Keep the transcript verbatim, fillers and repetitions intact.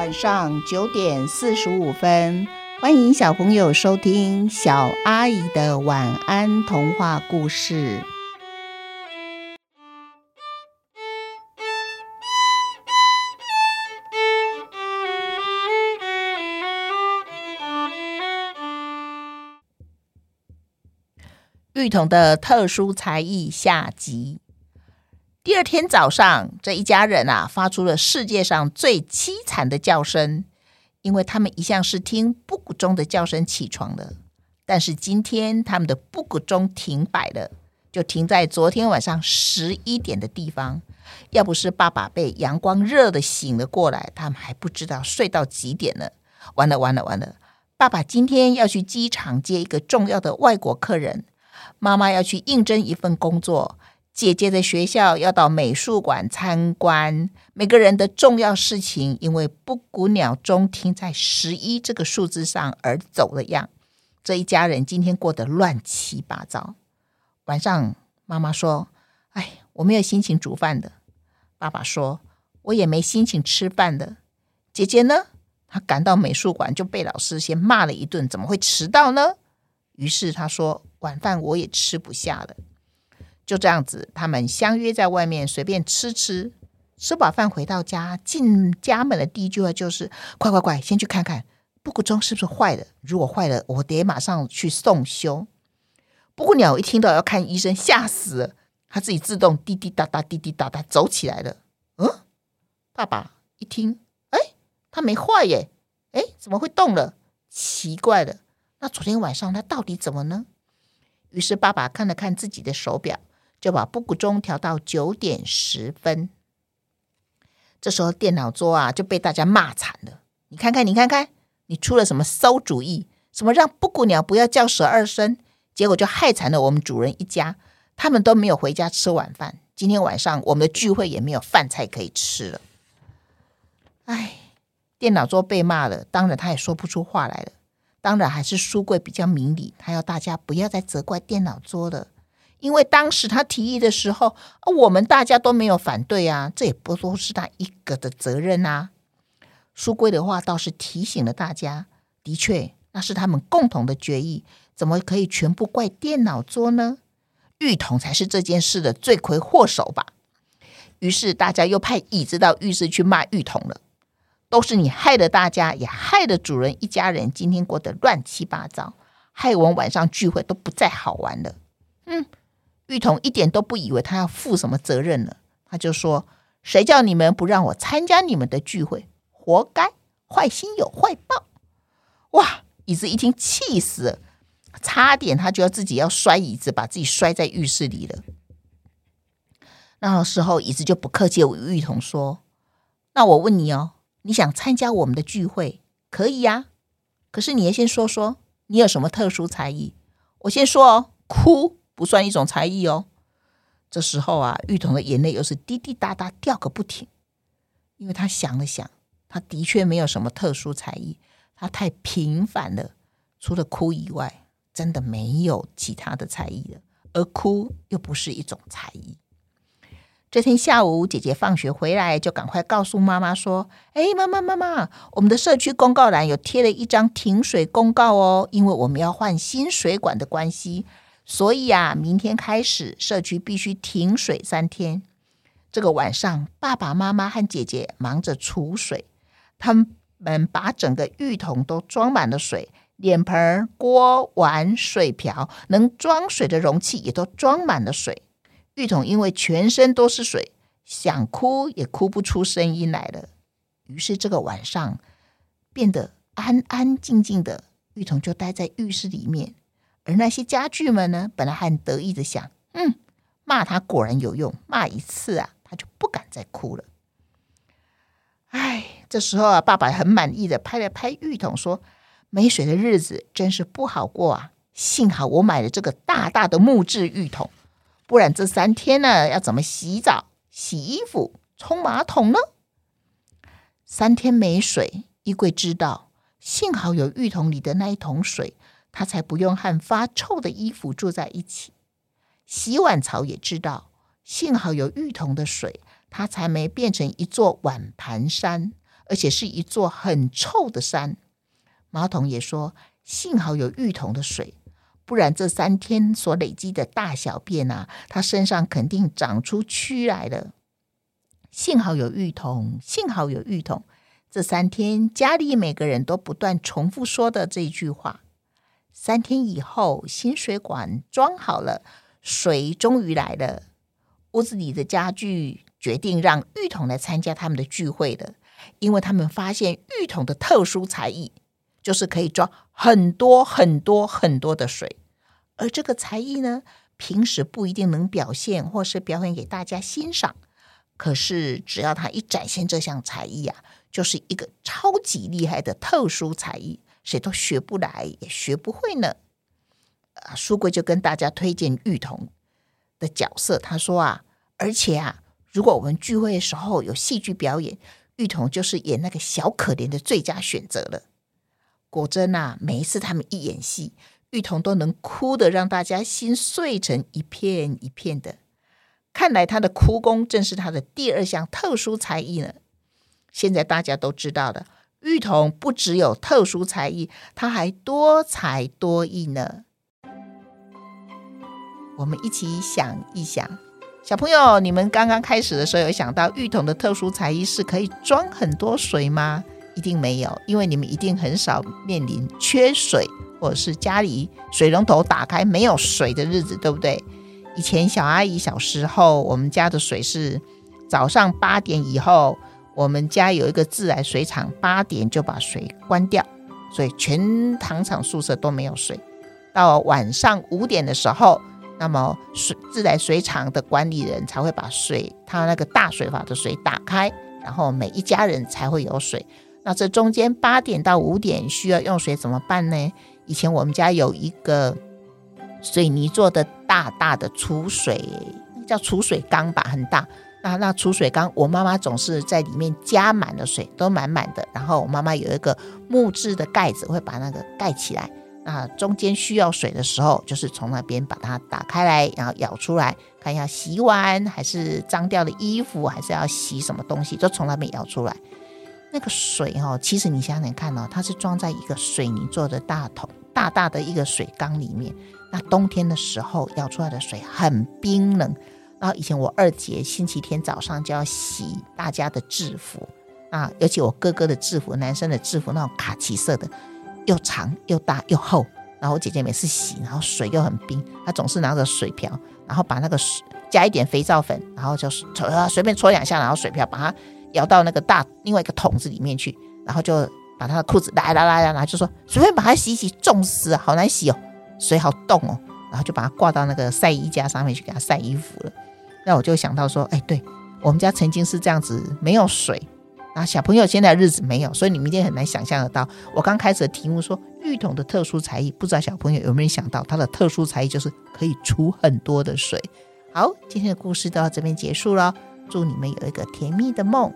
晚上九点四十五分，欢迎小朋友收听小阿姨的晚安童话故事。玉彤的特殊才艺下集。第二天早上，这一家人啊发出了世界上最凄惨的叫声，因为他们一向是听布谷钟的叫声起床的。但是今天他们的布谷钟停摆了，就停在昨天晚上十一点的地方。要不是爸爸被阳光热的醒了过来，他们还不知道睡到几点了。完了完了完了！爸爸今天要去机场接一个重要的外国客人，妈妈要去应征一份工作。姐姐在学校要到美术馆参观，每个人的重要事情因为布谷鸟钟停在十一这个数字上而走了样。这一家人今天过得乱七八糟。晚上妈妈说：“哎，我没有心情煮饭的。”爸爸说：“我也没心情吃饭的。”姐姐呢，她赶到美术馆就被老师先骂了一顿，怎么会迟到呢？于是她说：“晚饭我也吃不下了。”就这样子，他们相约在外面随便吃吃，吃饱饭回到家，进家门的第一句话就是：“快快快，先去看看布谷钟是不是坏了？如果坏了，我得马上去送修。”布谷鸟一听到要看医生，吓死了，他自己自动滴滴答答滴滴答答走起来了。嗯，爸爸一听，哎，它没坏耶，哎，怎么会动了？奇怪了，那昨天晚上它到底怎么呢？于是爸爸看了看自己的手表，就把布谷钟调到九点十分。这时候电脑桌啊就被大家骂惨了。你看看，你看看，你出了什么馊主意？什么让布谷鸟不要叫十二声，结果就害惨了我们主人一家。他们都没有回家吃晚饭，今天晚上我们的聚会也没有饭菜可以吃了。哎，电脑桌被骂了，当然他也说不出话来了。当然还是书柜比较明理，他要大家不要再责怪电脑桌了。因为当时他提议的时候，我们大家都没有反对啊，这也不都是他一个的责任啊。书柜的话倒是提醒了大家，的确那是他们共同的决议，怎么可以全部怪电脑桌呢？玉彤才是这件事的罪魁祸首吧。于是大家又派椅子到浴室去骂玉彤了。都是你害了大家，也害了主人一家人今天过得乱七八糟，害我们晚上聚会都不再好玩了。嗯。玉彤一点都不以为他要负什么责任了，他就说：“谁叫你们不让我参加你们的聚会，活该！坏心有坏报！”哇，椅子一听气死了，差点他就要自己要摔椅子，把自己摔在浴室里了。那时候椅子就不客气，玉彤说：“那我问你哦，你想参加我们的聚会，可以呀、啊。可是你也先说说，你有什么特殊才艺？我先说哦，哭。”不算一种才艺哦。这时候啊，玉彤的眼泪又是滴滴答答掉个不停，因为他想了想，他的确没有什么特殊才艺，他太平凡了，除了哭以外，真的没有其他的才艺了，而哭又不是一种才艺。这天下午，姐姐放学回来就赶快告诉妈妈说：“哎，妈妈妈妈，我们的社区公告栏有贴了一张停水公告哦，因为我们要换新水管的关系。所以啊，明天开始社区必须停水三天。”这个晚上，爸爸妈妈和姐姐忙着储水，他们把整个浴桶都装满了水，脸盆、锅碗、水瓢，能装水的容器也都装满了水。浴桶因为全身都是水，想哭也哭不出声音来了。于是这个晚上变得安安静静的，浴桶就待在浴室里面。而那些家具们呢，本来还得意的想：“嗯，骂他果然有用，骂一次啊，他就不敢再哭了。”哎，这时候啊，爸爸很满意的拍了拍浴桶，说：“没水的日子真是不好过啊！幸好我买了这个大大的木质浴桶，不然这三天呢，要怎么洗澡、洗衣服、冲马桶呢？”三天没水，衣柜知道，幸好有浴桶里的那一桶水。他才不用和发臭的衣服住在一起。洗碗槽也知道，幸好有浴桶的水，他才没变成一座碗盘山，而且是一座很臭的山。马桶也说，幸好有浴桶的水，不然这三天所累积的大小便啊，他身上肯定长出蛆来了。幸好有浴桶，幸好有浴桶，这三天家里每个人都不断重复说的这句话。三天以后，新水管装好了，水终于来了。屋子里的家具决定让浴桶来参加他们的聚会了，因为他们发现浴桶的特殊才艺，就是可以装很多很多很多的水。而这个才艺呢，平时不一定能表现或是表演给大家欣赏，可是只要他一展现这项才艺啊，就是一个超级厉害的特殊才艺，谁都学不来也学不会呢。啊，书柜就跟大家推荐浴桶的角色，他说啊，而且啊，如果我们聚会的时候有戏剧表演，浴桶就是演那个小可怜的最佳选择了。果真啊，每一次他们一演戏，浴桶都能哭得让大家心碎成一片一片的。看来他的哭功正是他的第二项特殊才艺呢。现在大家都知道了，浴桶不只有特殊才艺，他还多才多艺呢。我们一起想一想，小朋友，你们刚刚开始的时候有想到浴桶的特殊才艺是可以装很多水吗？一定没有，因为你们一定很少面临缺水，或者是家里水龙头打开没有水的日子，对不对？以前小阿姨小时候，我们家的水是早上八点以后，我们家有一个自来水厂，八点就把水关掉，所以全糖厂宿舍都没有水。到晚上五点的时候，那么自来水厂的管理人才会把水，他那个大水阀的水打开，然后每一家人才会有水。那这中间八点到五点需要用水怎么办呢？以前我们家有一个水泥做的大大的储水，叫储水缸吧，很大。那那储水缸，我妈妈总是在里面加满了水，都满满的。然后我妈妈有一个木质的盖子，会把那个盖起来。那中间需要水的时候，就是从那边把它打开来，然后舀出来，看要洗碗还是脏掉的衣服，还是要洗什么东西，就从那边舀出来。那个水、哦、其实你想想看、哦、它是装在一个水泥做的大桶，大大的一个水缸里面。那冬天的时候舀出来的水很冰冷。然后以前我二姐星期天早上就要洗大家的制服啊，尤其我哥哥的制服，男生的制服那种卡其色的，又长又大又厚。然后我姐姐每次洗，然后水又很冰，她总是拿着水瓢，然后把那个加一点肥皂粉，然后就随便搓两下，然后水瓢把它摇到那个大另外一个桶子里面去，然后就把他的裤子拉拉拉拉，然后就说随便把它洗洗，重死好难洗哦，水好冻哦，然后就把它挂到那个晒衣架上面去给它晒衣服了。那我就想到说，哎，对，我们家曾经是这样子没有水，然后小朋友现在的日子没有，所以你们一定很难想象得到。我刚开始的题目说浴桶的特殊才艺，不知道小朋友有没有想到他的特殊才艺就是可以储很多的水。好，今天的故事到这边结束了。祝你们有一个甜蜜的梦。